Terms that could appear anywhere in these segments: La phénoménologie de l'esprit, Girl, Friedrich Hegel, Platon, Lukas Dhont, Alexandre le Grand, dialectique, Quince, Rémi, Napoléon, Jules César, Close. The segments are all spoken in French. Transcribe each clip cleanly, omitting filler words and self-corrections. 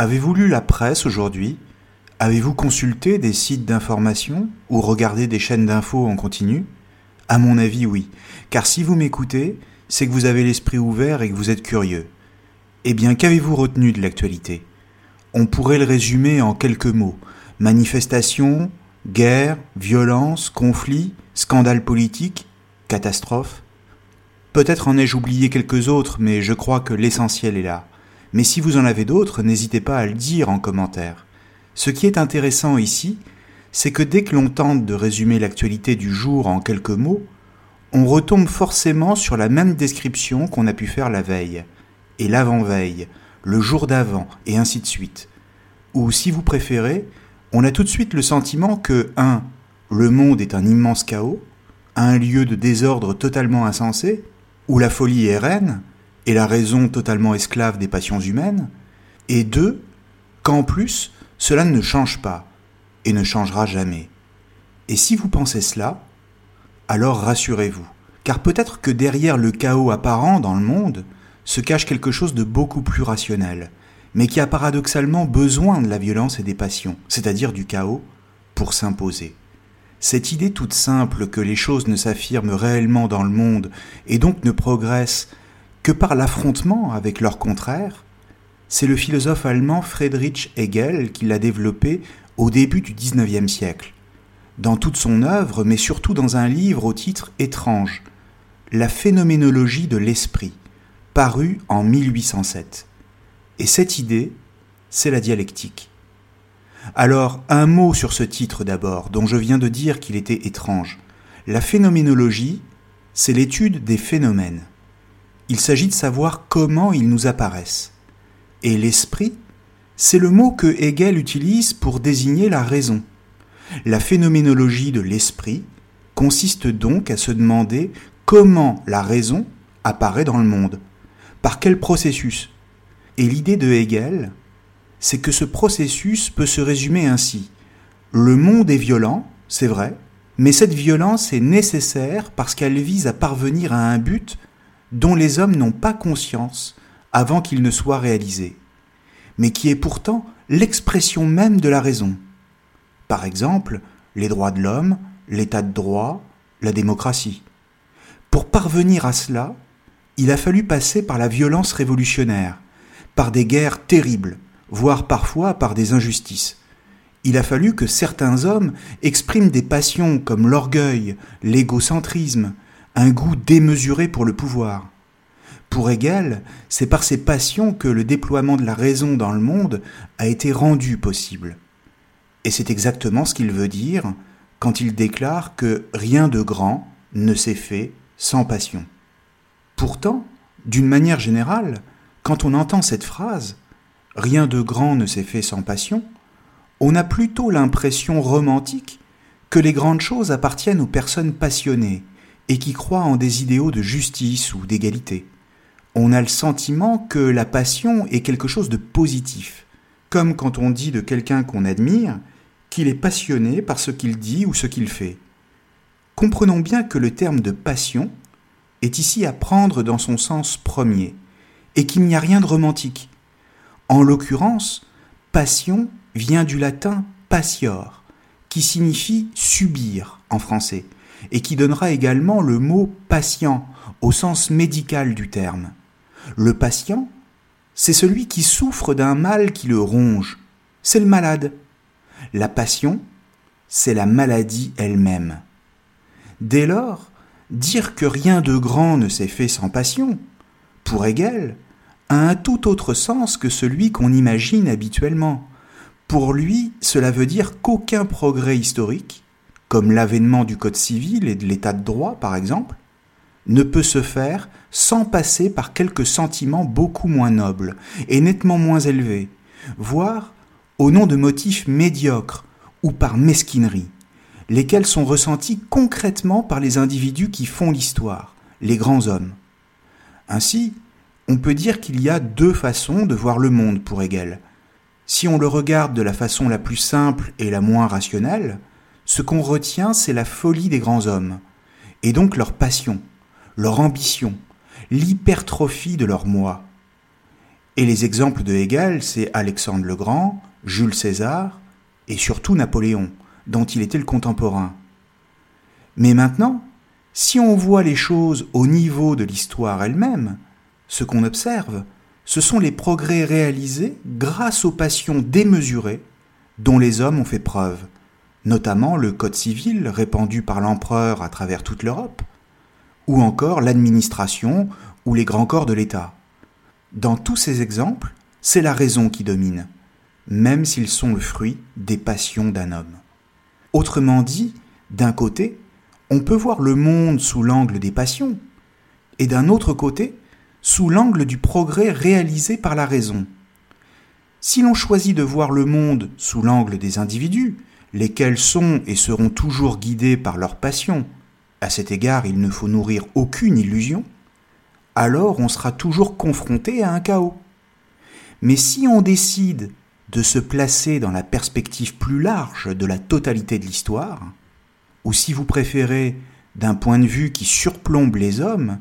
Avez-vous lu la presse aujourd'hui ? Avez-vous consulté des sites d'information ou regardé des chaînes d'infos en continu ? À mon avis, oui. Car si vous m'écoutez, c'est que vous avez l'esprit ouvert et que vous êtes curieux. Eh bien, qu'avez-vous retenu de l'actualité ? On pourrait le résumer en quelques mots. Manifestations, guerres, violences, conflits, scandales politiques, catastrophes. Peut-être en ai-je oublié quelques autres, mais je crois que l'essentiel est là. Mais si vous en avez d'autres, n'hésitez pas à le dire en commentaire. Ce qui est intéressant ici, c'est que dès que l'on tente de résumer l'actualité du jour en quelques mots, on retombe forcément sur la même description qu'on a pu faire la veille, et l'avant-veille, le jour d'avant, et ainsi de suite. Ou si vous préférez, on a tout de suite le sentiment que 1. Le monde est un immense chaos, un lieu de désordre totalement insensé, où la folie est reine, et la raison totalement esclave des passions humaines, et 2. Qu'en plus, cela ne change pas, et ne changera jamais. Et si vous pensez cela, alors rassurez-vous, car peut-être que derrière le chaos apparent dans le monde se cache quelque chose de beaucoup plus rationnel, mais qui a paradoxalement besoin de la violence et des passions, c'est-à-dire du chaos, pour s'imposer. Cette idée toute simple que les choses ne s'affirment réellement dans le monde et donc ne progressent que par l'affrontement avec leur contraire, c'est le philosophe allemand Friedrich Hegel qui l'a développée au début du XIXe siècle, dans toute son œuvre, mais surtout dans un livre au titre étrange, La phénoménologie de l'esprit, paru en 1807. Et cette idée, c'est la dialectique. Alors, un mot sur ce titre d'abord, dont je viens de dire qu'il était étrange. La phénoménologie, c'est l'étude des phénomènes. Il s'agit de savoir comment ils nous apparaissent. Et l'esprit, c'est le mot que Hegel utilise pour désigner la raison. La phénoménologie de l'esprit consiste donc à se demander comment la raison apparaît dans le monde, par quel processus. Et l'idée de Hegel, c'est que ce processus peut se résumer ainsi. Le monde est violent, c'est vrai, mais cette violence est nécessaire parce qu'elle vise à parvenir à un but dont les hommes n'ont pas conscience avant qu'il ne soit réalisé, mais qui est pourtant l'expression même de la raison. Par exemple, les droits de l'homme, l'état de droit, la démocratie. Pour parvenir à cela, il a fallu passer par la violence révolutionnaire, par des guerres terribles, voire parfois par des injustices. Il a fallu que certains hommes expriment des passions comme l'orgueil, l'égocentrisme, un goût démesuré pour le pouvoir. Pour Hegel, c'est par ces passions que le déploiement de la raison dans le monde a été rendu possible. Et c'est exactement ce qu'il veut dire quand il déclare que rien de grand ne s'est fait sans passion. Pourtant, d'une manière générale, quand on entend cette phrase « rien de grand ne s'est fait sans passion », on a plutôt l'impression romantique que les grandes choses appartiennent aux personnes passionnées et qui croient en des idéaux de justice ou d'égalité. On a le sentiment que la passion est quelque chose de positif, comme quand on dit de quelqu'un qu'on admire qu'il est passionné par ce qu'il dit ou ce qu'il fait. Comprenons bien que le terme de passion est ici à prendre dans son sens premier, et qu'il n'y a rien de romantique. En l'occurrence, passion vient du latin passior, qui signifie subir en français, et qui donnera également le mot patient au sens médical du terme. Le patient, c'est celui qui souffre d'un mal qui le ronge. C'est le malade. La passion, c'est la maladie elle-même. Dès lors, dire que rien de grand ne s'est fait sans passion, pour Hegel, a un tout autre sens que celui qu'on imagine habituellement. Pour lui, cela veut dire qu'aucun progrès historique, comme l'avènement du Code civil et de l'état de droit par exemple, ne peut se faire sans passer par quelques sentiments beaucoup moins nobles et nettement moins élevés, voire au nom de motifs médiocres ou par mesquinerie, lesquels sont ressentis concrètement par les individus qui font l'histoire, les grands hommes. Ainsi, on peut dire qu'il y a deux façons de voir le monde pour Hegel. Si on le regarde de la façon la plus simple et la moins rationnelle, ce qu'on retient, c'est la folie des grands hommes, et donc leur passion, leur ambition, l'hypertrophie de leur moi. Et les exemples de Hegel, c'est Alexandre le Grand, Jules César, et surtout Napoléon, dont il était le contemporain. Mais maintenant, si on voit les choses au niveau de l'histoire elle-même, ce qu'on observe, ce sont les progrès réalisés grâce aux passions démesurées dont les hommes ont fait preuve, notamment le Code civil répandu par l'empereur à travers toute l'Europe, ou encore l'administration ou les grands corps de l'État. Dans tous ces exemples, c'est la raison qui domine, même s'ils sont le fruit des passions d'un homme. Autrement dit, d'un côté, on peut voir le monde sous l'angle des passions, et d'un autre côté, sous l'angle du progrès réalisé par la raison. Si l'on choisit de voir le monde sous l'angle des individus, lesquels sont et seront toujours guidés par leurs passions, à cet égard il ne faut nourrir aucune illusion, alors on sera toujours confronté à un chaos. Mais si on décide de se placer dans la perspective plus large de la totalité de l'histoire, ou si vous préférez, d'un point de vue qui surplombe les hommes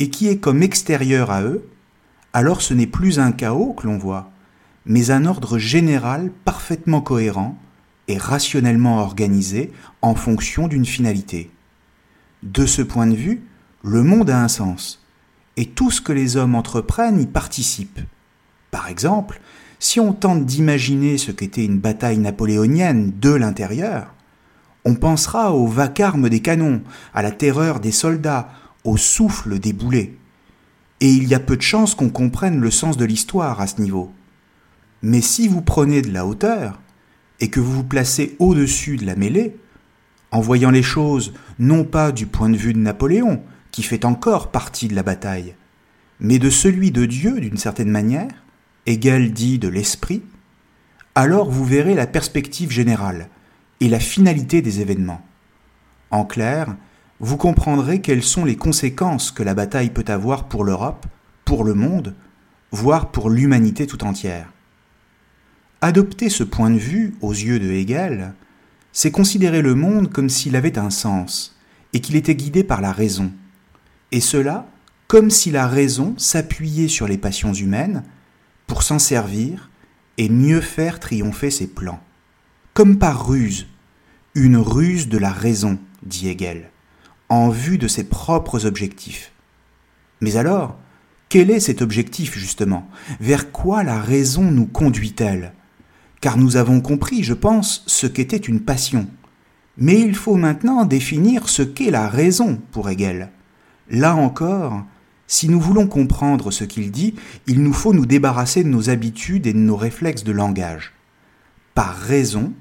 et qui est comme extérieur à eux, alors ce n'est plus un chaos que l'on voit, mais un ordre général parfaitement cohérent et rationnellement organisé en fonction d'une finalité. De ce point de vue, le monde a un sens, et tout ce que les hommes entreprennent y participe. Par exemple, si on tente d'imaginer ce qu'était une bataille napoléonienne de l'intérieur, on pensera au vacarme des canons, à la terreur des soldats, au souffle des boulets. Et il y a peu de chances qu'on comprenne le sens de l'histoire à ce niveau. Mais si vous prenez de la hauteur, et que vous vous placez au-dessus de la mêlée, en voyant les choses non pas du point de vue de Napoléon, qui fait encore partie de la bataille, mais de celui de Dieu d'une certaine manière, Hegel dit de l'esprit, alors vous verrez la perspective générale et la finalité des événements. En clair, vous comprendrez quelles sont les conséquences que la bataille peut avoir pour l'Europe, pour le monde, voire pour l'humanité tout entière. Adopter ce point de vue aux yeux de Hegel, c'est considérer le monde comme s'il avait un sens et qu'il était guidé par la raison. Et cela, comme si la raison s'appuyait sur les passions humaines pour s'en servir et mieux faire triompher ses plans. Comme par ruse, une ruse de la raison, dit Hegel, en vue de ses propres objectifs. Mais alors, quel est cet objectif justement ? Vers quoi la raison nous conduit-elle ? Car nous avons compris, je pense, ce qu'était une passion. Mais il faut maintenant définir ce qu'est la raison pour Hegel. Là encore, si nous voulons comprendre ce qu'il dit, il nous faut nous débarrasser de nos habitudes et de nos réflexes de langage. Par raison,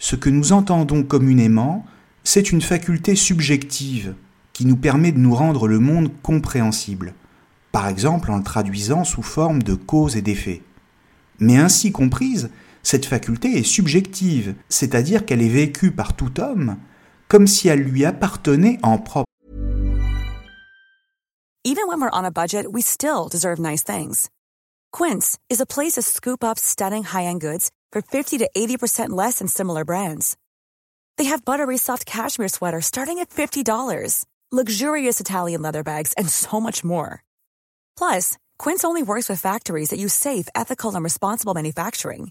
ce que nous entendons communément, c'est une faculté subjective qui nous permet de nous rendre le monde compréhensible, par exemple en le traduisant sous forme de cause et d'effet. Mais ainsi comprise, cette faculté est subjective, c'est-à-dire qu'elle est vécue par tout homme comme si elle lui appartenait en propre. Even when we're on a budget, we still deserve nice things. Quince is a place to scoop up stunning high-end goods for 50 to 80% less than similar brands. They have buttery soft cashmere sweaters starting at $50, luxurious Italian leather bags, and so much more. Plus, Quince only works with factories that use safe, ethical, and responsible manufacturing.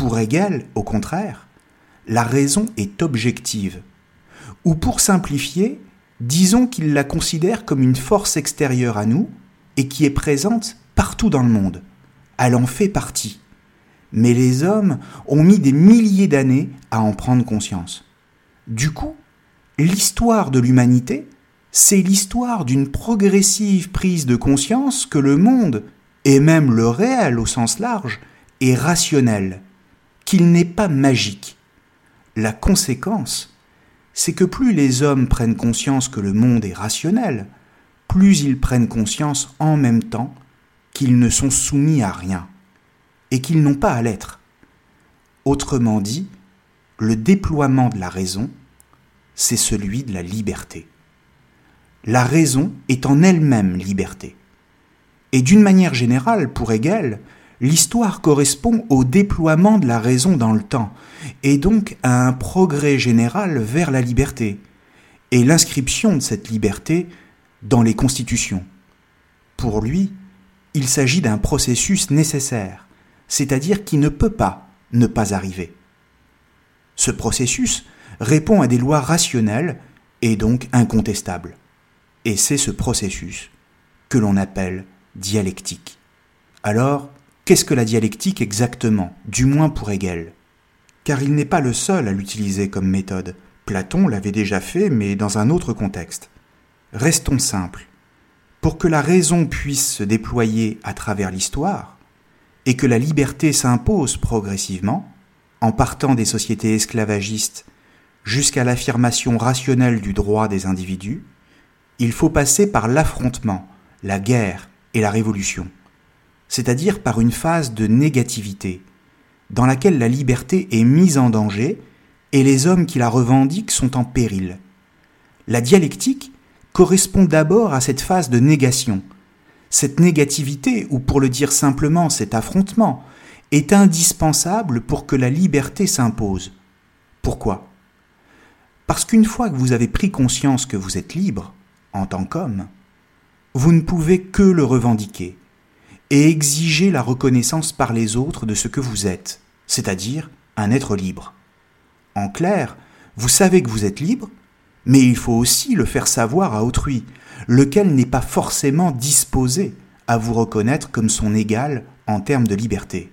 Pour Hegel, au contraire, la raison est objective. Ou pour simplifier, disons qu'il la considère comme une force extérieure à nous et qui est présente partout dans le monde. Elle en fait partie. Mais les hommes ont mis des milliers d'années à en prendre conscience. Du coup, l'histoire de l'humanité, c'est l'histoire d'une progressive prise de conscience que le monde, et même le réel au sens large, est rationnel, qu'il n'est pas magique. La conséquence, c'est que plus les hommes prennent conscience que le monde est rationnel, plus ils prennent conscience en même temps qu'ils ne sont soumis à rien et qu'ils n'ont pas à l'être. Autrement dit, le déploiement de la raison, c'est celui de la liberté. La raison est en elle-même liberté. Et d'une manière générale, pour Hegel, l'histoire correspond au déploiement de la raison dans le temps, et donc à un progrès général vers la liberté, et l'inscription de cette liberté dans les constitutions. Pour lui, il s'agit d'un processus nécessaire, c'est-à-dire qui ne peut pas ne pas arriver. Ce processus répond à des lois rationnelles et donc incontestables. Et c'est ce processus que l'on appelle dialectique. Alors, qu'est-ce que la dialectique exactement, du moins pour Hegel? Car il n'est pas le seul à l'utiliser comme méthode. Platon l'avait déjà fait, mais dans un autre contexte. Restons simples. Pour que la raison puisse se déployer à travers l'histoire, et que la liberté s'impose progressivement, en partant des sociétés esclavagistes jusqu'à l'affirmation rationnelle du droit des individus, il faut passer par l'affrontement, la guerre et la révolution. C'est-à-dire par une phase de négativité, dans laquelle la liberté est mise en danger et les hommes qui la revendiquent sont en péril. La dialectique correspond d'abord à cette phase de négation. Cette négativité, ou pour le dire simplement cet affrontement, est indispensable pour que la liberté s'impose. Pourquoi ? Parce qu'une fois que vous avez pris conscience que vous êtes libre, en tant qu'homme, vous ne pouvez que le revendiquer et exiger la reconnaissance par les autres de ce que vous êtes, c'est-à-dire un être libre. En clair, vous savez que vous êtes libre, mais il faut aussi le faire savoir à autrui, lequel n'est pas forcément disposé à vous reconnaître comme son égal en termes de liberté.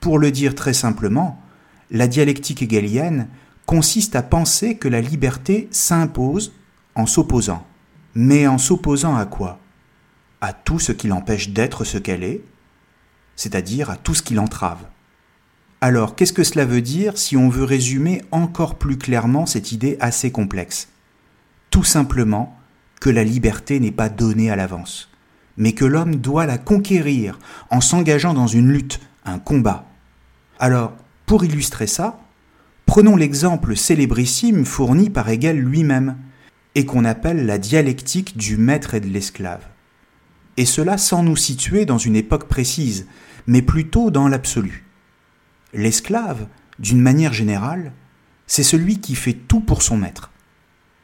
Pour le dire très simplement, la dialectique hegelienne consiste à penser que la liberté s'impose en s'opposant. Mais en s'opposant à quoi ? À tout ce qui l'empêche d'être ce qu'elle est, c'est-à-dire à tout ce qui l'entrave. Alors, qu'est-ce que cela veut dire si on veut résumer encore plus clairement cette idée assez complexe ? Tout simplement que la liberté n'est pas donnée à l'avance, mais que l'homme doit la conquérir en s'engageant dans une lutte, un combat. Alors, pour illustrer ça, prenons l'exemple célébrissime fourni par Hegel lui-même, et qu'on appelle la dialectique du maître et de l'esclave. Et cela sans nous situer dans une époque précise, mais plutôt dans l'absolu. L'esclave, d'une manière générale, c'est celui qui fait tout pour son maître.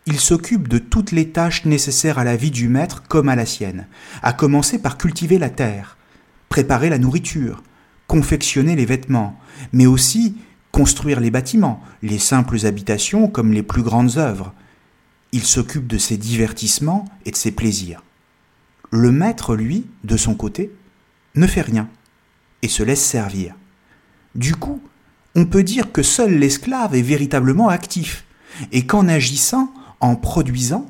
Il s'occupe de toutes les tâches nécessaires à la vie du maître comme à la sienne, à commencer par cultiver la terre, préparer la nourriture, confectionner les vêtements, mais aussi construire les bâtiments, les simples habitations comme les plus grandes œuvres. Il s'occupe de ses divertissements et de ses plaisirs. Le maître, lui, de son côté, ne fait rien et se laisse servir. Du coup, on peut dire que seul l'esclave est véritablement actif et qu'en agissant, en produisant,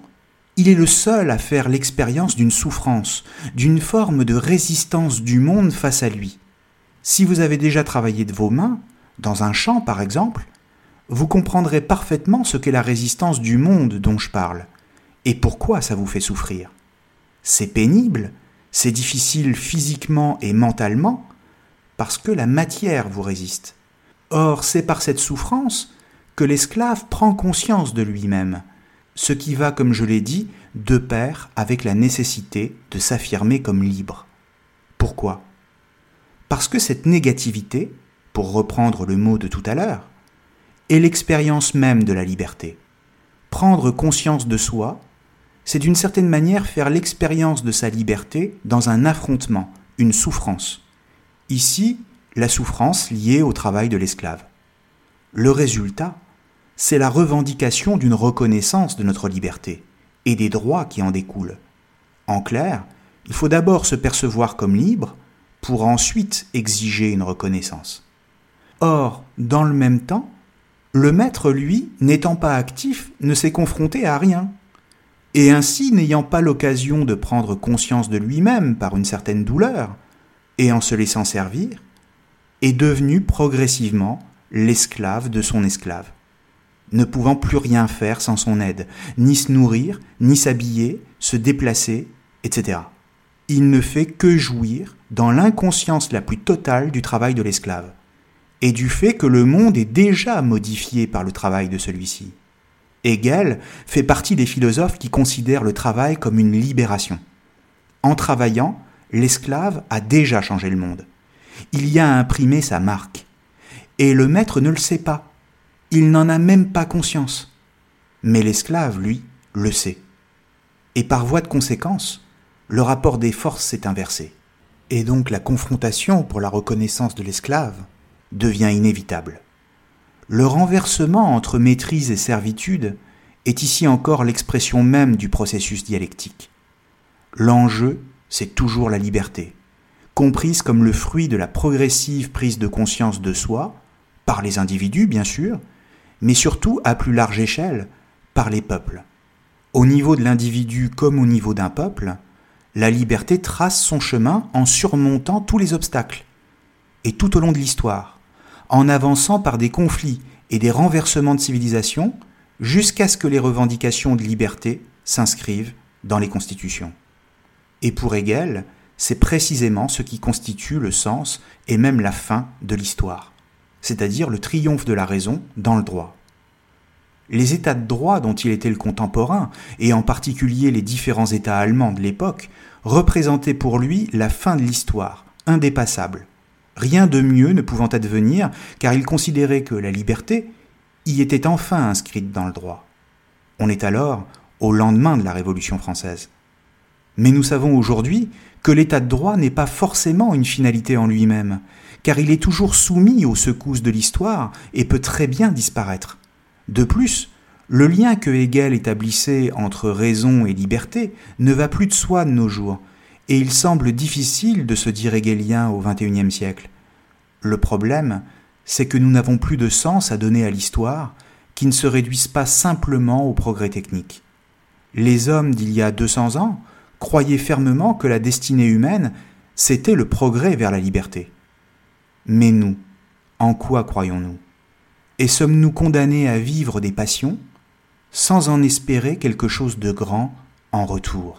il est le seul à faire l'expérience d'une souffrance, d'une forme de résistance du monde face à lui. Si vous avez déjà travaillé de vos mains, dans un champ par exemple, vous comprendrez parfaitement ce qu'est la résistance du monde dont je parle, et pourquoi ça vous fait souffrir. C'est pénible, c'est difficile physiquement et mentalement, parce que la matière vous résiste. Or, c'est par cette souffrance que l'esclave prend conscience de lui-même, ce qui va, comme je l'ai dit, de pair avec la nécessité de s'affirmer comme libre. Pourquoi ? Parce que cette négativité, pour reprendre le mot de tout à l'heure, est l'expérience même de la liberté. Prendre conscience de soi, c'est d'une certaine manière faire l'expérience de sa liberté dans un affrontement, une souffrance. Ici, la souffrance liée au travail de l'esclave. Le résultat, c'est la revendication d'une reconnaissance de notre liberté et des droits qui en découlent. En clair, il faut d'abord se percevoir comme libre pour ensuite exiger une reconnaissance. Or, dans le même temps, le maître, lui, n'étant pas actif, ne s'est confronté à rien, et ainsi n'ayant pas l'occasion de prendre conscience de lui-même par une certaine douleur, et en se laissant servir, est devenu progressivement l'esclave de son esclave, ne pouvant plus rien faire sans son aide, ni se nourrir, ni s'habiller, se déplacer, etc. Il ne fait que jouir dans l'inconscience la plus totale du travail de l'esclave, et du fait que le monde est déjà modifié par le travail de celui-ci. Hegel fait partie des philosophes qui considèrent le travail comme une libération. En travaillant, l'esclave a déjà changé le monde. Il y a imprimé sa marque. Et le maître ne le sait pas. Il n'en a même pas conscience. Mais l'esclave, lui, le sait. Et par voie de conséquence, le rapport des forces s'est inversé. Et donc la confrontation pour la reconnaissance de l'esclave devient inévitable. Le renversement entre maîtrise et servitude est ici encore l'expression même du processus dialectique. L'enjeu, c'est toujours la liberté, comprise comme le fruit de la progressive prise de conscience de soi, par les individus bien sûr, mais surtout à plus large échelle, par les peuples. Au niveau de l'individu comme au niveau d'un peuple, la liberté trace son chemin en surmontant tous les obstacles, et tout au long de l'histoire, en avançant par des conflits et des renversements de civilisation jusqu'à ce que les revendications de liberté s'inscrivent dans les constitutions. Et pour Hegel, c'est précisément ce qui constitue le sens et même la fin de l'histoire, c'est-à-dire le triomphe de la raison dans le droit. Les états de droit dont il était le contemporain, et en particulier les différents états allemands de l'époque, représentaient pour lui la fin de l'histoire, indépassable. Rien de mieux ne pouvant advenir, car il considérait que la liberté y était enfin inscrite dans le droit. On est alors au lendemain de la Révolution française. Mais nous savons aujourd'hui que l'état de droit n'est pas forcément une finalité en lui-même, car il est toujours soumis aux secousses de l'histoire et peut très bien disparaître. De plus, le lien que Hegel établissait entre raison et liberté ne va plus de soi de nos jours, et il semble difficile de se dire hegelien au XXIe siècle. Le problème, c'est que nous n'avons plus de sens à donner à l'histoire qui ne se réduise pas simplement au progrès technique. Les hommes d'il y a 200 ans croyaient fermement que la destinée humaine, c'était le progrès vers la liberté. Mais nous, en quoi croyons-nous ? Et sommes-nous condamnés à vivre des passions sans en espérer quelque chose de grand en retour.